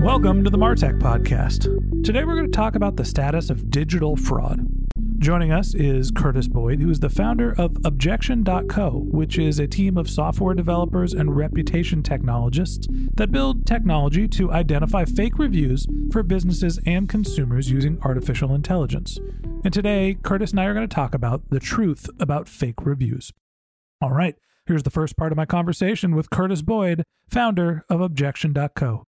Welcome to the Martech Podcast. Today we're going to talk about the status of digital fraud. Joining us is Curtis Boyd, who is the founder of Objection.co, which is a team of software developers and reputation technologists that build technology to identify fake reviews for businesses and consumers using artificial intelligence. And today, Curtis and I are going to talk about the truth about fake reviews. All right, here's the first part of my conversation with Curtis Boyd, founder of Objection.co.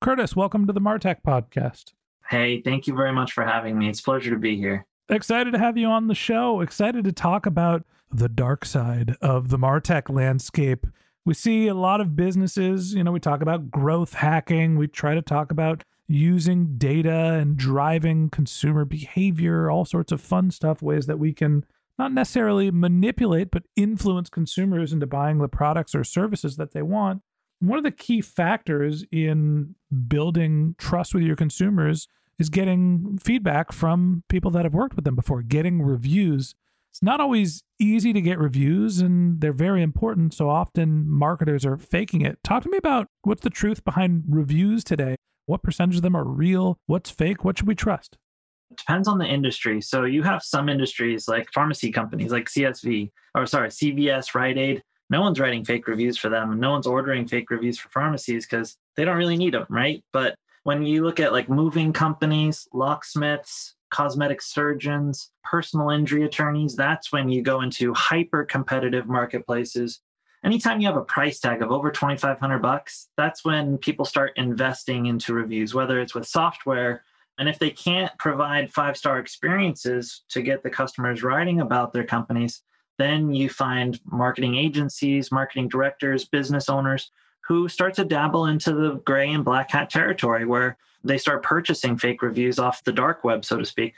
Curtis, welcome to the Martech Podcast. Hey, thank you very much for having me. It's a pleasure to be here. Excited to have you on the show. Excited to talk about the dark side of the Martech landscape. We see a lot of businesses, we talk about growth hacking. We try to talk about using data and driving consumer behavior, all sorts of fun stuff, ways that we can not necessarily manipulate, but influence consumers into buying the products or services that they want. One of the key factors in building trust with your consumers is getting feedback from people that have worked with them before, getting reviews. It's not always easy to get reviews, and they're very important. So often marketers are faking it. Talk to me about what's the truth behind reviews today. What percentage of them are real? What's fake? What should we trust? It depends on the industry. So you have some industries like pharmacy companies like CVS, Rite Aid. No one's writing fake reviews for them. And no one's ordering fake reviews for pharmacies because they don't really need them, right? But when you look at like moving companies, locksmiths, cosmetic surgeons, personal injury attorneys, that's when you go into hyper-competitive marketplaces. Anytime you have a price tag of over $2,500, that's when people start investing into reviews, whether it's with software. And if they can't provide five-star experiences to get the customers writing about their companies, then you find marketing agencies, marketing directors, business owners who start to dabble into the gray and black hat territory where they start purchasing fake reviews off the dark web, so to speak.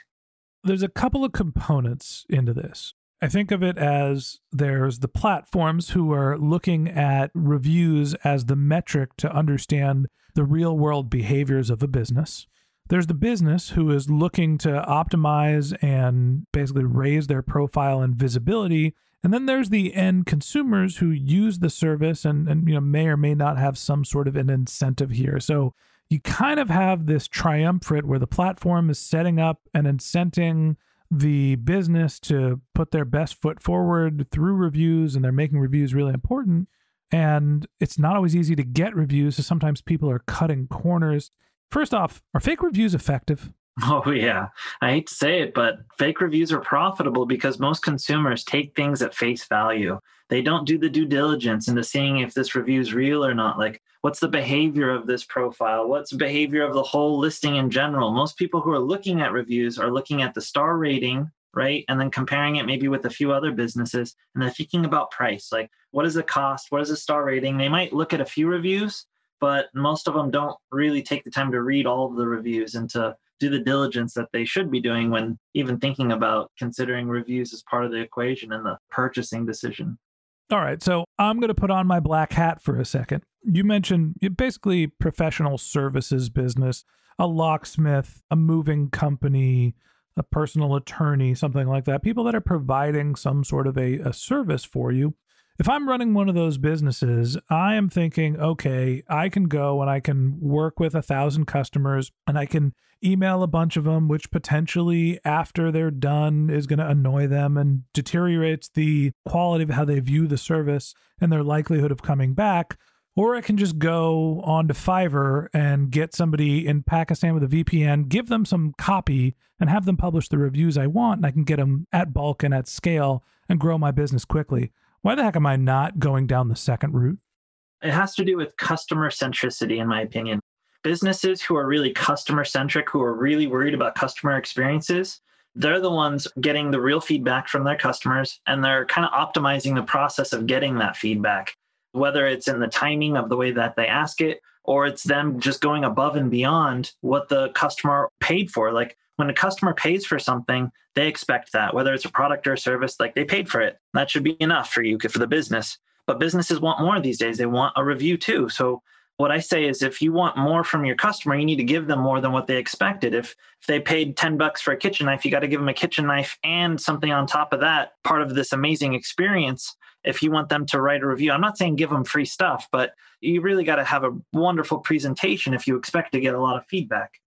There's a couple of components into this. I think of it as there's the platforms who are looking at reviews as the metric to understand the real world behaviors of a business. There's the business who is looking to optimize and basically raise their profile and visibility. And then there's the end consumers who use the service and may or may not have some sort of an incentive here. So you kind of have this triumvirate where the platform is setting up and incenting the business to put their best foot forward through reviews, and they're making reviews really important. And it's not always easy to get reviews, so sometimes people are cutting corners. First off, are fake reviews effective? Oh, yeah. I hate to say it, but fake reviews are profitable because most consumers take things at face value. They don't do the due diligence into seeing if this review is real or not. Like, what's the behavior of this profile? What's the behavior of the whole listing in general? Most people who are looking at reviews are looking at the star rating, right? And then comparing it maybe with a few other businesses. And they're thinking about price. Like, what is the cost? What is the star rating? They might look at a few reviews, but most of them don't really take the time to read all of the reviews and to do the diligence that they should be doing when even thinking about considering reviews as part of the equation in the purchasing decision. All right. So I'm going to put on my black hat for a second. You mentioned basically professional services business, a locksmith, a moving company, a personal attorney, something like that, people that are providing some sort of a service for you. If I'm running one of those businesses, I am thinking, okay, I can go and I can work with 1,000 customers and I can email a bunch of them, which potentially after they're done is going to annoy them and deteriorates the quality of how they view the service and their likelihood of coming back. Or I can just go onto Fiverr and get somebody in Pakistan with a VPN, give them some copy and have them publish the reviews I want, and I can get them at bulk and at scale and grow my business quickly. Why the heck am I not going down the second route? It has to do with customer centricity, in my opinion. Businesses who are really customer centric, who are really worried about customer experiences, they're the ones getting the real feedback from their customers, and they're kind of optimizing the process of getting that feedback, whether it's in the timing of the way that they ask it, or it's them just going above and beyond what the customer paid for. Like, when a customer pays for something, they expect that, whether it's a product or a service, like they paid for it. That should be enough for you, for the business. But businesses want more these days. They want a review too. So what I say is, if you want more from your customer, you need to give them more than what they expected. If they paid $10 for a kitchen knife, you got to give them a kitchen knife and something on top of that, part of this amazing experience. If you want them to write a review, I'm not saying give them free stuff, but you really got to have a wonderful presentation if you expect to get a lot of feedback.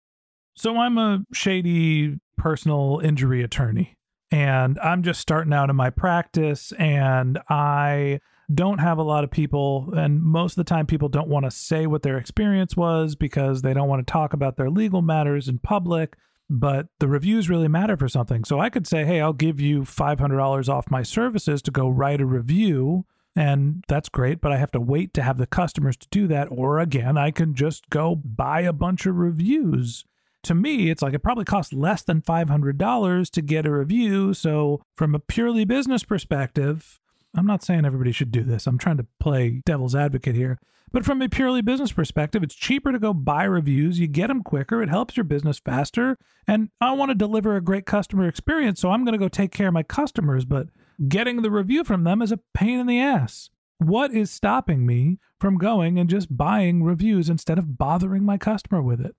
So I'm a shady personal injury attorney, and I'm just starting out in my practice, and I don't have a lot of people, and most of the time people don't want to say what their experience was because they don't want to talk about their legal matters in public, but the reviews really matter for something. So I could say, hey, I'll give you $500 off my services to go write a review, and that's great, but I have to wait to have the customers to do that, or again, I can just go buy a bunch of reviews. To me, it's like it probably costs less than $500 to get a review. So from a purely business perspective, I'm not saying everybody should do this. I'm trying to play devil's advocate here. But from a purely business perspective, it's cheaper to go buy reviews. You get them quicker. It helps your business faster. And I want to deliver a great customer experience, so I'm going to go take care of my customers. But getting the review from them is a pain in the ass. What is stopping me from going and just buying reviews instead of bothering my customer with it?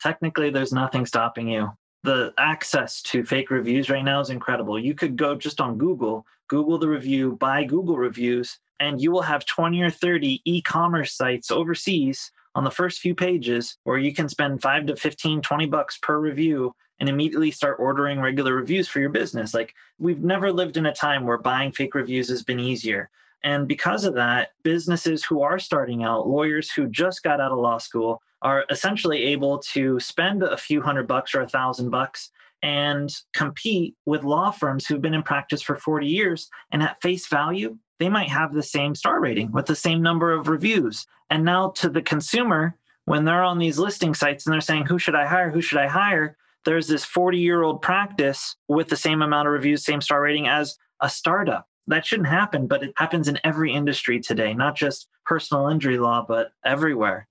Technically, there's nothing stopping you. The access to fake reviews right now is incredible. You could go just on Google, Google the review, buy Google reviews, and you will have 20 or 30 e-commerce sites overseas on the first few pages where you can spend $5 to $15, $20 per review and immediately start ordering regular reviews for your business. Like, we've never lived in a time where buying fake reviews has been easier. And because of that, businesses who are starting out, lawyers who just got out of law school, are essentially able to spend a few $100 or $1,000 and compete with law firms who've been in practice for 40 years. And at face value, they might have the same star rating with the same number of reviews. And now to the consumer, when they're on these listing sites and they're saying, who should I hire? Who should I hire? There's this 40-year-old practice with the same amount of reviews, same star rating as a startup. That shouldn't happen, but it happens in every industry today, not just personal injury law, but everywhere.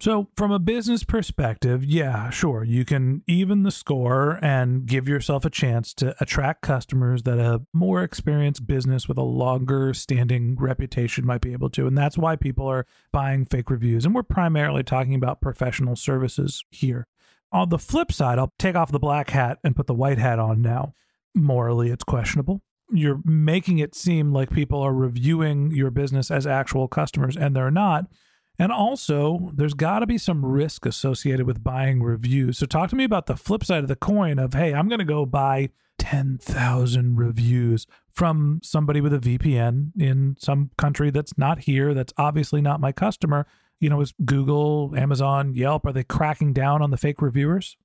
So from a business perspective, yeah, sure. You can even the score and give yourself a chance to attract customers that a more experienced business with a longer standing reputation might be able to. And that's why people are buying fake reviews. And we're primarily talking about professional services here. On the flip side, I'll take off the black hat and put the white hat on now. Morally, it's questionable. You're making it seem like people are reviewing your business as actual customers, and they're not. And also, there's got to be some risk associated with buying reviews. So talk to me about the flip side of the coin of, hey, I'm going to go buy 10,000 reviews from somebody with a VPN in some country that's not here, that's obviously not my customer. You know, is Google, Amazon, Yelp, are they cracking down on the fake reviewers?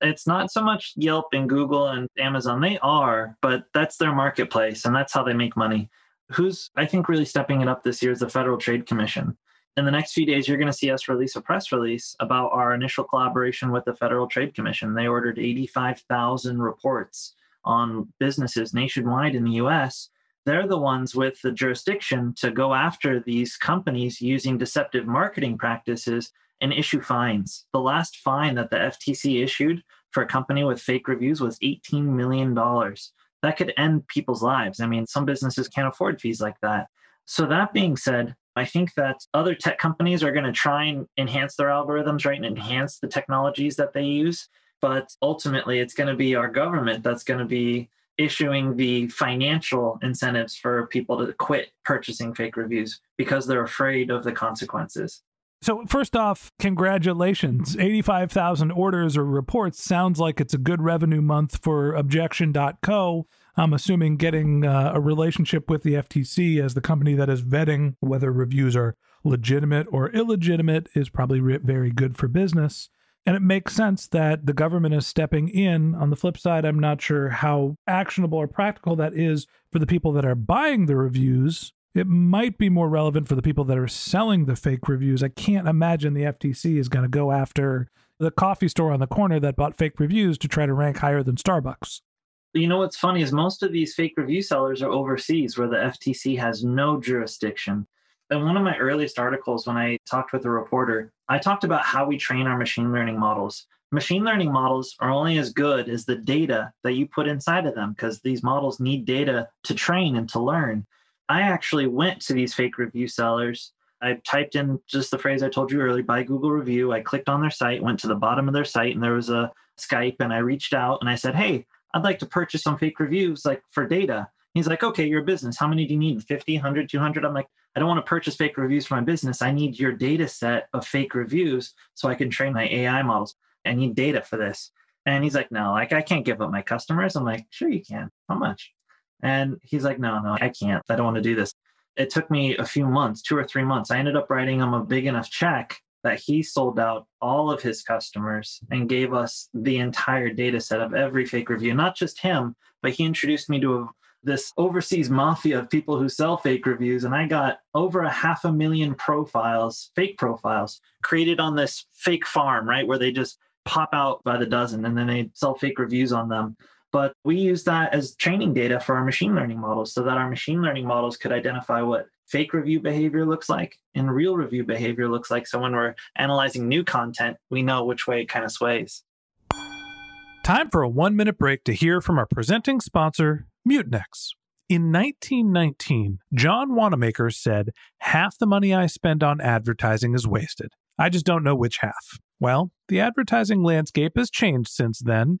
It's not so much Yelp and Google and Amazon. They are, but that's their marketplace, and that's how they make money. Who's, I think, really stepping it up this year is the Federal Trade Commission. In the next few days, you're going to see us release a press release about our initial collaboration with the Federal Trade Commission. They ordered 85,000 reports on businesses nationwide in the U.S. They're the ones with the jurisdiction to go after these companies using deceptive marketing practices and issue fines. The last fine that the FTC issued for a company with fake reviews was $18 million. That could end people's lives. I mean, some businesses can't afford fees like that. So that being said, I think that other tech companies are going to try and enhance their algorithms, right, and enhance the technologies that they use. But ultimately, it's going to be our government that's going to be issuing the financial incentives for people to quit purchasing fake reviews because they're afraid of the consequences. So first off, congratulations. 85,000 orders or reports sounds like it's a good revenue month for Objection.co. I'm assuming getting a relationship with the FTC as the company that is vetting whether reviews are legitimate or illegitimate is probably very good for business. And it makes sense that the government is stepping in. On the flip side, I'm not sure how actionable or practical that is for the people that are buying the reviews. It might be more relevant for the people that are selling the fake reviews. I can't imagine the FTC is going to go after the coffee store on the corner that bought fake reviews to try to rank higher than Starbucks. You know what's funny is most of these fake review sellers are overseas where the FTC has no jurisdiction. In one of my earliest articles, when I talked with a reporter, I talked about how we train our machine learning models. Machine learning models are only as good as the data that you put inside of them because these models need data to train and to learn. I actually went to these fake review sellers. I typed in just the phrase I told you earlier, buy Google review. I clicked on their site, went to the bottom of their site, and there was a Skype, and I reached out and I said, hey, I'd like to purchase some fake reviews like for data. And he's like, okay, your business. How many do you need? 50, 100, 200? I'm like, I don't want to purchase fake reviews for my business. I need your data set of fake reviews so I can train my AI models. I need data for this. And he's like, no, I can't give up my customers. I'm like, sure you can. How much? And he's like, no, I can't. I don't want to do this. It took me a few months, 2 or 3 months. I ended up writing him a big enough check that he sold out all of his customers and gave us the entire data set of every fake review. Not just him, but he introduced me to this overseas mafia of people who sell fake reviews. And I got over 500,000 profiles, fake profiles, created on this fake farm, right, where they just pop out by the dozen and then they sell fake reviews on them. But we use that as training data for our machine learning models so that our machine learning models could identify what fake review behavior looks like and real review behavior looks like. So when we're analyzing new content, we know which way it kind of sways. Time for a 1-minute break to hear from our presenting sponsor, Mutinex. In 1919, John Wanamaker said, half the money I spend on advertising is wasted. I just don't know which half. Well, the advertising landscape has changed since then.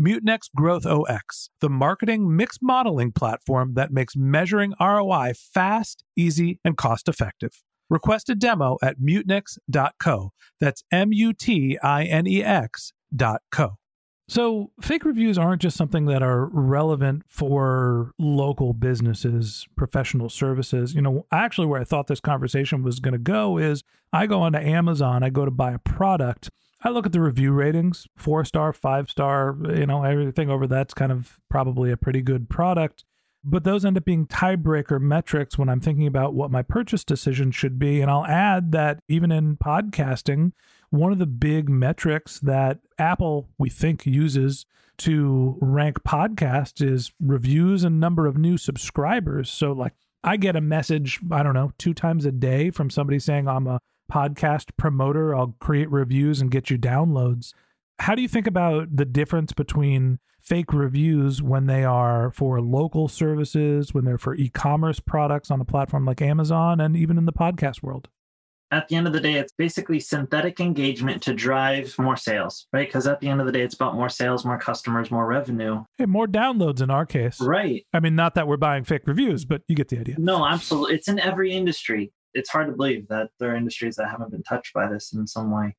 Mutinex Growth OX, the marketing mix modeling platform that makes measuring ROI fast, easy, and cost-effective. Request a demo at mutinex.co. That's Mutinex.co. So fake reviews aren't just something that are relevant for local businesses, professional services. You know, actually where I thought this conversation was going to go is I go onto Amazon, I go to buy a product, I look at the review ratings, 4-star, 5-star, you know, everything over that's kind of probably a pretty good product. But those end up being tiebreaker metrics when I'm thinking about what my purchase decision should be. And I'll add that even in podcasting, one of the big metrics that Apple, we think, uses to rank podcasts is reviews and number of new subscribers. So like I get a message, I don't know, 2 times a day from somebody saying I'm a podcast promoter, I'll create reviews and get you downloads. How do you think about the difference between fake reviews when they are for local services, when they're for e-commerce products on a platform like Amazon, and even in the podcast world? at the end of the day, it's basically synthetic engagement to drive more sales, right? Because at the end of the day, it's about more sales, more customers, more revenue. And more downloads in our case. Right. I mean, not that we're buying fake reviews, but you get the idea. No, absolutely. It's in every industry. It's hard to believe that there are industries that haven't been touched by this in some way.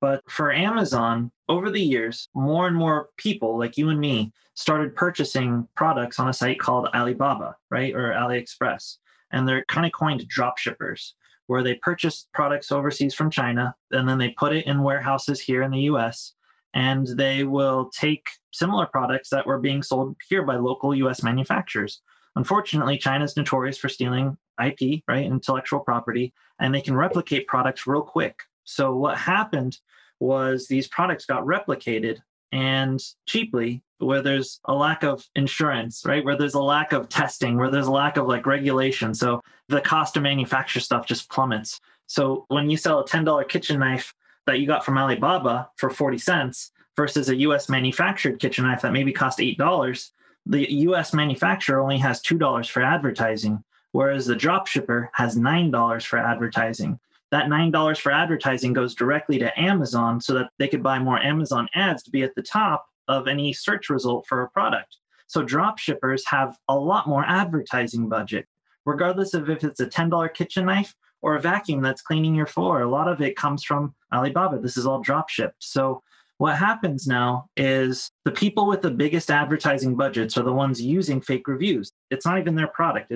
But for Amazon, over the years, more and more people like you and me started purchasing products on a site called Alibaba, right? Or AliExpress. And they're kind of coined drop shippers, where they purchase products overseas from China, and then they put it in warehouses here in the US, and they will take similar products that were being sold here by local US manufacturers. Unfortunately, China's notorious for stealing IP, right? Intellectual property, and they can replicate products real quick. So what happened was these products got replicated, and cheaply, where there's a lack of insurance, right? Where there's a lack of testing, where there's a lack of like regulation. So the cost to manufacture stuff just plummets. So when you sell a $10 kitchen knife that you got from Alibaba for 40 cents versus a US manufactured kitchen knife that maybe cost $8, the US manufacturer only has $2 for advertising, whereas the dropshipper has $9 for advertising. That $9 for advertising goes directly to Amazon so that they could buy more Amazon ads to be at the top of any search result for a product. So drop shippers have a lot more advertising budget, regardless of if it's a $10 kitchen knife or a vacuum that's cleaning your floor. A lot of it comes from Alibaba. This is all drop shipped. So what happens now is the people with the biggest advertising budgets are the ones using fake reviews. It's not even their product.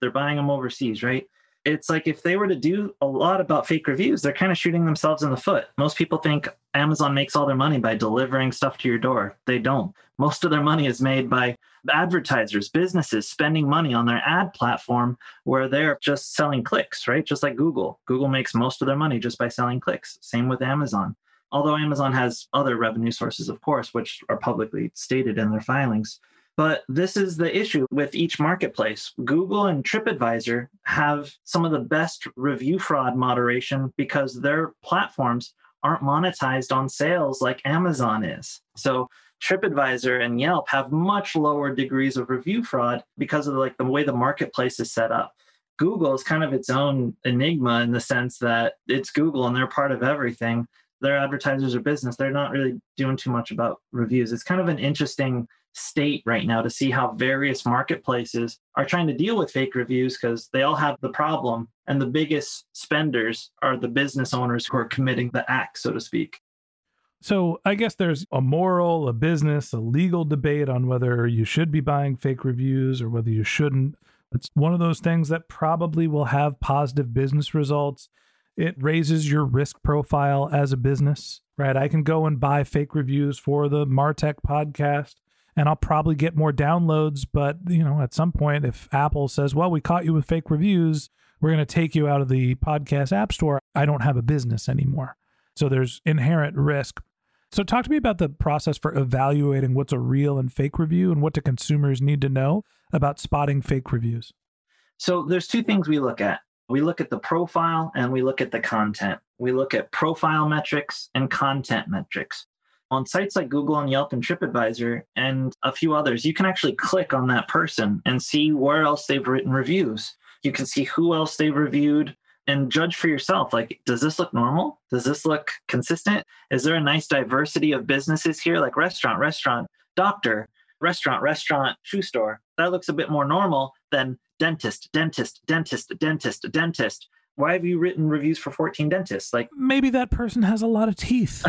They're buying them overseas, right? It's like if they were to do a lot about fake reviews, they're kind of shooting themselves in the foot. Most people think Amazon makes all their money by delivering stuff to your door. They don't. Most of their money is made by advertisers, businesses spending money on their ad platform where they're just selling clicks, right? Just like Google. Google makes most of their money just by selling clicks. Same with Amazon. Although Amazon has other revenue sources, of course, which are publicly stated in their filings. But this is the issue with each marketplace. Google and TripAdvisor have some of the best review fraud moderation because their platforms aren't monetized on sales like Amazon is. So TripAdvisor and Yelp have much lower degrees of review fraud because of like the way the marketplace is set up. Google is kind of its own enigma in the sense that it's Google and they're part of everything. Their advertisers are business. They're not really doing too much about reviews. It's kind of an interesting state right now to see how various marketplaces are trying to deal with fake reviews because they all have the problem. And the biggest spenders are the business owners who are committing the act, so to speak. So I guess there's a moral, a business, a legal debate on whether you should be buying fake reviews or whether you shouldn't. It's one of those things that probably will have positive business results. It raises your risk profile as a business, right? I can go and buy fake reviews for the Martech podcast. And I'll probably get more downloads, but you know, at some point, if Apple says, well, we caught you with fake reviews, we're going to take you out of the podcast app store. I don't have a business anymore. So there's inherent risk. So talk to me about the process for evaluating what's a real and fake review and what do consumers need to know about spotting fake reviews. So there's two things we look at. We look at the profile and we look at the content. We look at profile metrics and content metrics. On sites like Google and Yelp and TripAdvisor and a few others, you can actually click on that person and see where else they've written reviews. You can see who else they've reviewed and judge for yourself. Like, does this look normal? Does this look consistent? Is there a nice diversity of businesses here? Like restaurant, restaurant, doctor, restaurant, restaurant, shoe store. That looks a bit more normal than dentist, dentist, dentist, dentist, dentist. Why have you written reviews for 14 dentists? Like, maybe that person has a lot of teeth.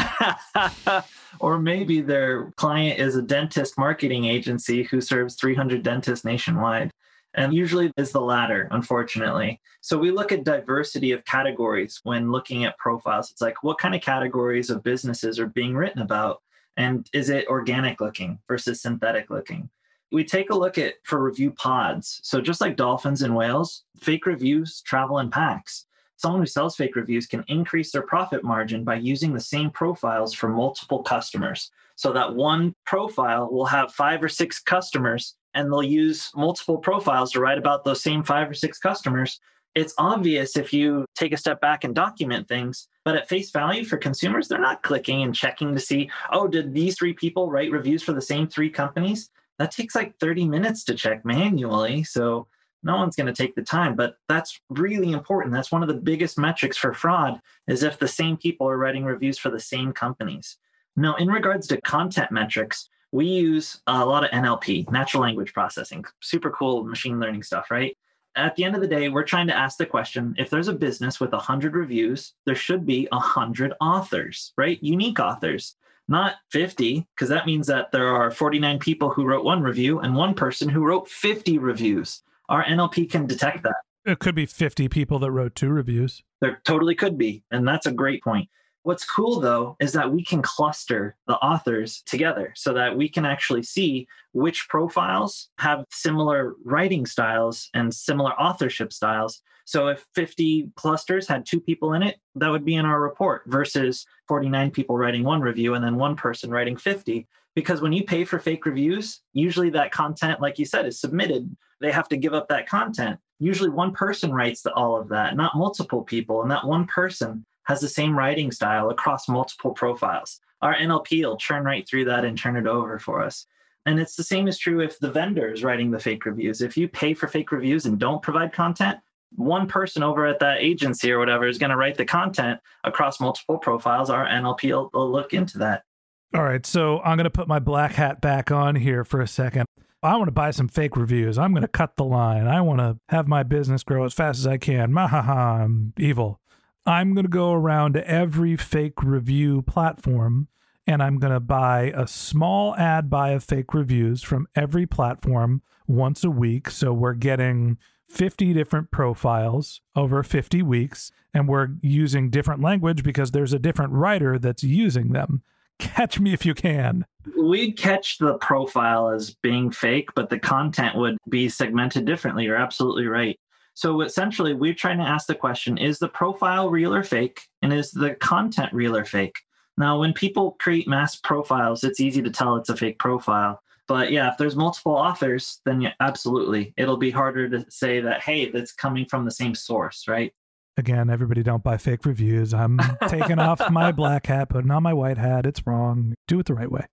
Or maybe their client is a dentist marketing agency who serves 300 dentists nationwide. And usually is the latter, unfortunately. So we look at diversity of categories when looking at profiles. It's like, what kind of categories of businesses are being written about? And is it organic looking versus synthetic looking? We take a look at for review pods. So just like dolphins and whales, fake reviews travel in packs. Someone who sells fake reviews can increase their profit margin by using the same profiles for multiple customers. So that one profile will have 5 or 6 customers, and they'll use multiple profiles to write about those same 5 or 6 customers. It's obvious if you take a step back and document things, but at face value for consumers, they're not clicking and checking to see, oh, did these 3 people write reviews for the same 3 companies? That takes like 30 minutes to check manually. So No one's going to take the time, but that's really important. That's one of the biggest metrics for fraud, is if the same people are writing reviews for the same companies. Now, in regards to content metrics, we use a lot of NLP, natural language processing, super cool machine learning stuff, right? At the end of the day, we're trying to ask the question, if there's a business with 100 reviews, there should be 100 authors, right? Unique authors, not 50, because that means that there are 49 people who wrote one review and one person who wrote 50 reviews. Our NLP can detect that. It could be 50 people that wrote 2 reviews. There totally could be. And that's a great point. What's cool, though, is that we can cluster the authors together so that we can actually see which profiles have similar writing styles and similar authorship styles. So if 50 clusters had 2 people in it, that would be in our report, versus 49 people writing one review and then one person writing 50. Because when you pay for fake reviews, usually that content, like you said, is submitted. They have to give up that content. Usually one person writes all of that, not multiple people, and that one person has the same writing style across multiple profiles. Our NLP will churn right through that and turn it over for us. And it's the same is true if the vendor is writing the fake reviews. If you pay for fake reviews and don't provide content, one person over at that agency or whatever is going to write the content across multiple profiles. Our NLP will look into that. All right. So I'm going to put my black hat back on here for a second. I want to buy some fake reviews. I'm going to cut the line. I want to have my business grow as fast as I can. Mahaha, I'm evil. I'm going to go around to every fake review platform, and I'm going to buy a small ad buy of fake reviews from every platform once a week. So we're getting 50 different profiles over 50 weeks, and we're using different language because there's a different writer that's using them. Catch me if you can. We'd catch the profile as being fake, but the content would be segmented differently. You're absolutely right. So essentially, we're trying to ask the question, is the profile real or fake? And is the content real or fake? Now, when people create mass profiles, it's easy to tell it's a fake profile. But yeah, if there's multiple authors, then yeah, absolutely. It'll be harder to say that, hey, that's coming from the same source, right? Again, everybody don't buy fake reviews. I'm taking off my black hat, putting on my white hat. It's wrong. Do it the right way.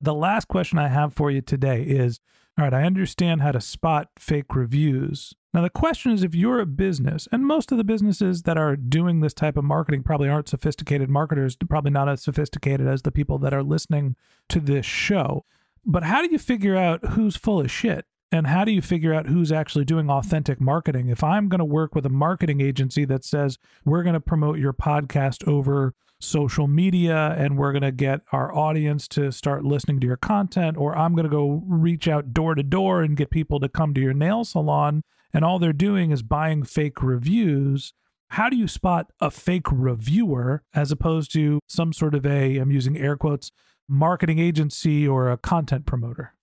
The last question I have for you today is, all right, I understand how to spot fake reviews. Now, the question is, if you're a business, and most of the businesses that are doing this type of marketing probably aren't sophisticated marketers, probably not as sophisticated as the people that are listening to this show. But how do you figure out who's full of shit? And how do you figure out who's actually doing authentic marketing? If I'm going to work with a marketing agency that says, we're going to promote your podcast over social media, and we're going to get our audience to start listening to your content, or I'm going to go reach out door to door and get people to come to your nail salon, and all they're doing is buying fake reviews. How do you spot a fake reviewer as opposed to some sort of a, I'm using air quotes, marketing agency or a content promoter?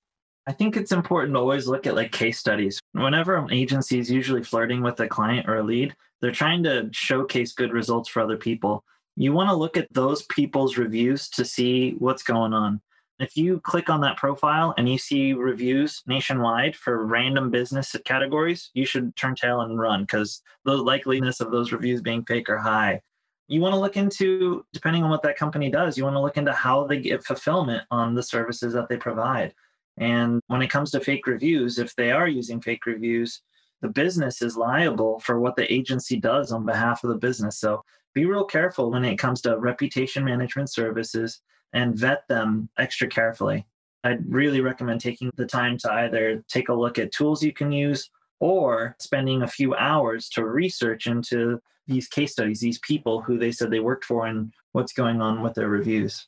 I think it's important to always look at like case studies. Whenever an agency is usually flirting with a client or a lead, they're trying to showcase good results for other people. You want to look at those people's reviews to see what's going on. If you click on that profile and you see reviews nationwide for random business categories, you should turn tail and run, because the likeliness of those reviews being fake are high. You want to look into, depending on what that company does, you want to look into how they get fulfillment on the services that they provide. And when it comes to fake reviews, if they are using fake reviews, the business is liable for what the agency does on behalf of the business. So be real careful when it comes to reputation management services, and vet them extra carefully. I'd really recommend taking the time to either take a look at tools you can use, or spending a few hours to research into these case studies, these people who they said they worked for, and what's going on with their reviews.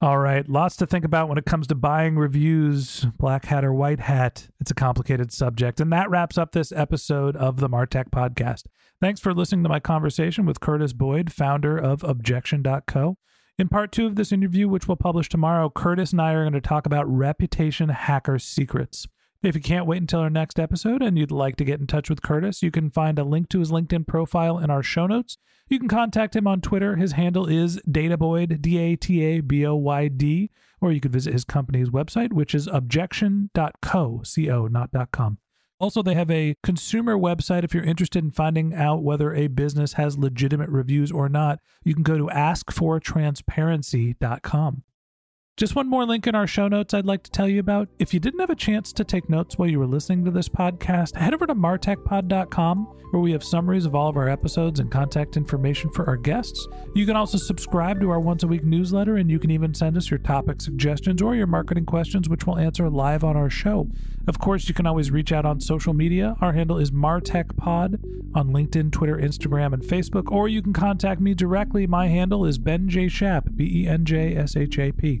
All right. Lots to think about when it comes to buying reviews, black hat or white hat. It's a complicated subject. And that wraps up this episode of the Martech Podcast. Thanks for listening to my conversation with Curtis Boyd, founder of Objection.co. In part 2 of this interview, which we'll publish tomorrow, Curtis and I are going to talk about reputation hacker secrets. If you can't wait until our next episode and you'd like to get in touch with Curtis, you can find a link to his LinkedIn profile in our show notes. You can contact him on Twitter. His handle is Databoyd, D-A-T-A-B-O-Y-D, or you could visit his company's website, which is objection.co, C-O, not .com. Also, they have a consumer website. If you're interested in finding out whether a business has legitimate reviews or not, you can go to askfortransparency.com. Just one more link in our show notes I'd like to tell you about. If you didn't have a chance to take notes while you were listening to this podcast, head over to martechpod.com, where we have summaries of all of our episodes and contact information for our guests. You can also subscribe to our once-a-week newsletter, and you can even send us your topic suggestions or your marketing questions, which we'll answer live on our show. Of course, you can always reach out on social media. Our handle is martechpod on LinkedIn, Twitter, Instagram, and Facebook, or you can contact me directly. My handle is Ben J. Shab, BenJShap.